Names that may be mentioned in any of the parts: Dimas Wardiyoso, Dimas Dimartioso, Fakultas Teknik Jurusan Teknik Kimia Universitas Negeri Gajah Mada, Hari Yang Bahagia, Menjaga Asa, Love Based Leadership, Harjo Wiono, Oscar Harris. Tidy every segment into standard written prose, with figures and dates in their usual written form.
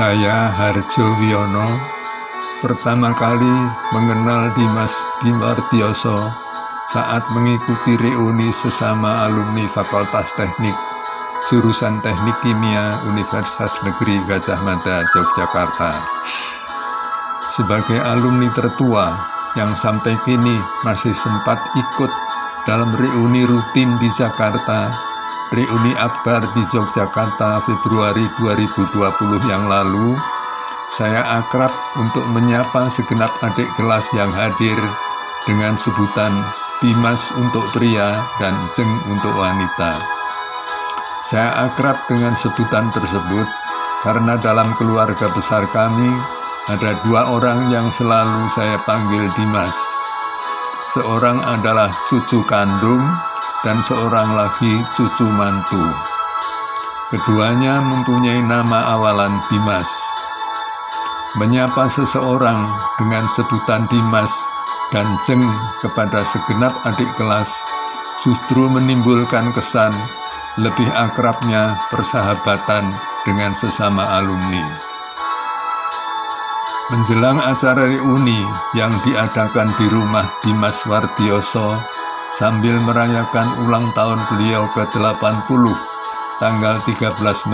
saya Harjo Wiono pertama kali mengenal Dimas Dimartioso saat mengikuti reuni sesama alumni Fakultas Teknik Jurusan Teknik Kimia Universitas Negeri Gajah Mada, Yogyakarta. Sebagai alumni tertua yang sampai kini masih sempat ikut dalam reuni rutin di Jakarta, reuni akbar di Yogyakarta Februari 2020 yang lalu, saya akrab untuk menyapa segenap adik kelas yang hadir dengan sebutan Dimas untuk pria dan Jeng untuk wanita. Saya akrab dengan sebutan tersebut karena dalam keluarga besar kami ada dua orang yang selalu saya panggil Dimas. Seorang adalah cucu kandung dan seorang lagi cucu mantu. Keduanya mempunyai nama awalan Dimas. Menyapa seseorang dengan sebutan Dimas dan Jeng kepada segenap adik kelas justru menimbulkan kesan lebih akrabnya persahabatan dengan sesama alumni. Menjelang acara reuni yang diadakan di rumah Dimas Wardiyoso sambil merayakan ulang tahun beliau ke-80 tanggal 13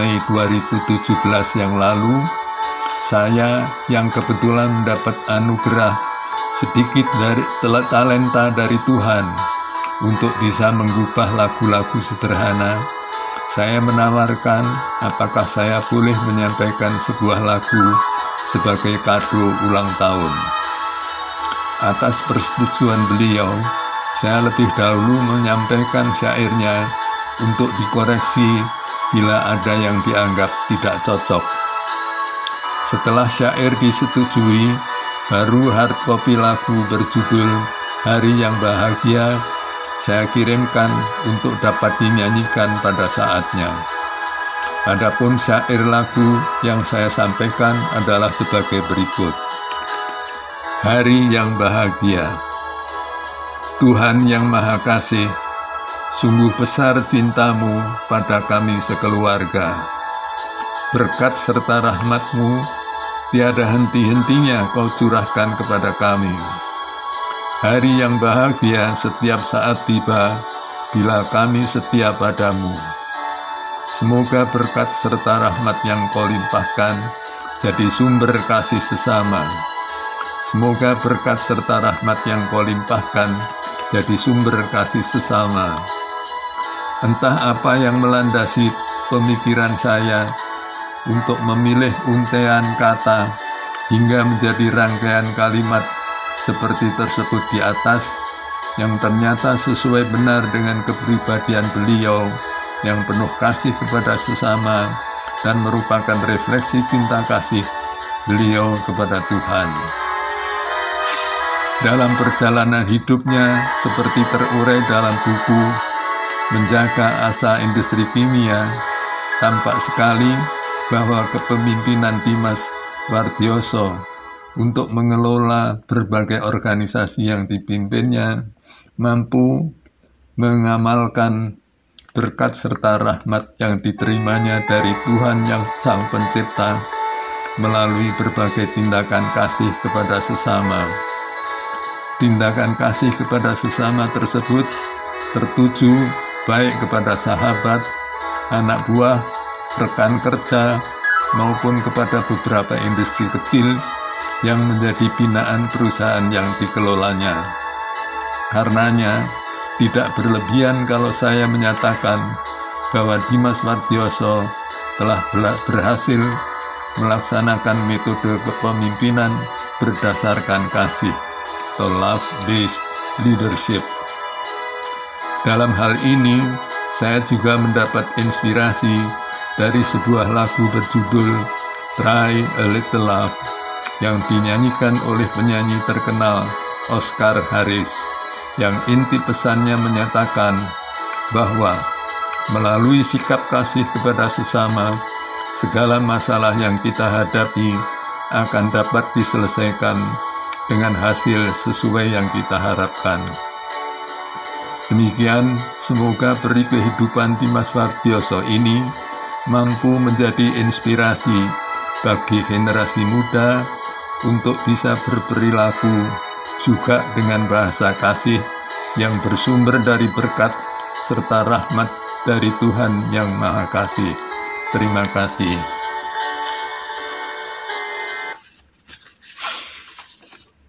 Mei 2017 yang lalu, saya yang kebetulan mendapat anugerah sedikit dari talenta dari Tuhan untuk bisa mengubah lagu-lagu sederhana, saya menawarkan apakah saya boleh menyampaikan sebuah lagu sebagai kado ulang tahun. Atas persetujuan beliau, saya lebih dahulu menyampaikan syairnya untuk dikoreksi bila ada yang dianggap tidak cocok. Setelah syair disetujui, baru hardcopy lagu berjudul Hari Yang Bahagia saya kirimkan untuk dapat dinyanyikan pada saatnya. Adapun syair lagu yang saya sampaikan adalah sebagai berikut. Hari yang bahagia. Tuhan yang Maha Kasih, sungguh besar cintamu pada kami sekeluarga. Berkat serta rahmatmu, tiada henti-hentinya kau curahkan kepada kami. Hari yang bahagia setiap saat tiba bila kami setia padamu. Semoga berkat serta rahmat yang kau limpahkan jadi sumber kasih sesama. Semoga berkat serta rahmat yang kau limpahkan jadi sumber kasih sesama. Entah apa yang melandasi pemikiran saya untuk memilih untaian kata hingga menjadi rangkaian kalimat seperti tersebut di atas, yang ternyata sesuai benar dengan kepribadian beliau yang penuh kasih kepada sesama dan merupakan refleksi cinta kasih beliau kepada Tuhan. Dalam perjalanan hidupnya seperti terurai dalam buku Menjaga Asa Industri Kimia, tampak sekali bahwa kepemimpinan Dimas Wardiyoso untuk mengelola berbagai organisasi yang dipimpinnya mampu mengamalkan berkat serta rahmat yang diterimanya dari Tuhan yang Sang Pencipta melalui berbagai tindakan kasih kepada sesama. Tindakan kasih kepada sesama tersebut tertuju baik kepada sahabat, anak buah, rekan kerja, maupun kepada beberapa industri kecil yang menjadi binaan perusahaan yang dikelolanya. Karenanya, tidak berlebihan kalau saya menyatakan bahwa Dimas Wardiyoso telah berhasil melaksanakan metode kepemimpinan berdasarkan kasih atau Love Based Leadership. Dalam hal ini, saya juga mendapat inspirasi dari sebuah lagu berjudul Try a Little Love yang dinyanyikan oleh penyanyi terkenal Oscar Harris, yang inti pesannya menyatakan bahwa melalui sikap kasih kepada sesama, segala masalah yang kita hadapi akan dapat diselesaikan dengan hasil sesuai yang kita harapkan. Demikian, semoga peri kehidupan Dimas Wardiyoso ini mampu menjadi inspirasi bagi generasi muda untuk bisa berperilaku juga dengan bahasa kasih yang bersumber dari berkat serta rahmat dari Tuhan Yang Maha Kasih. Terima kasih.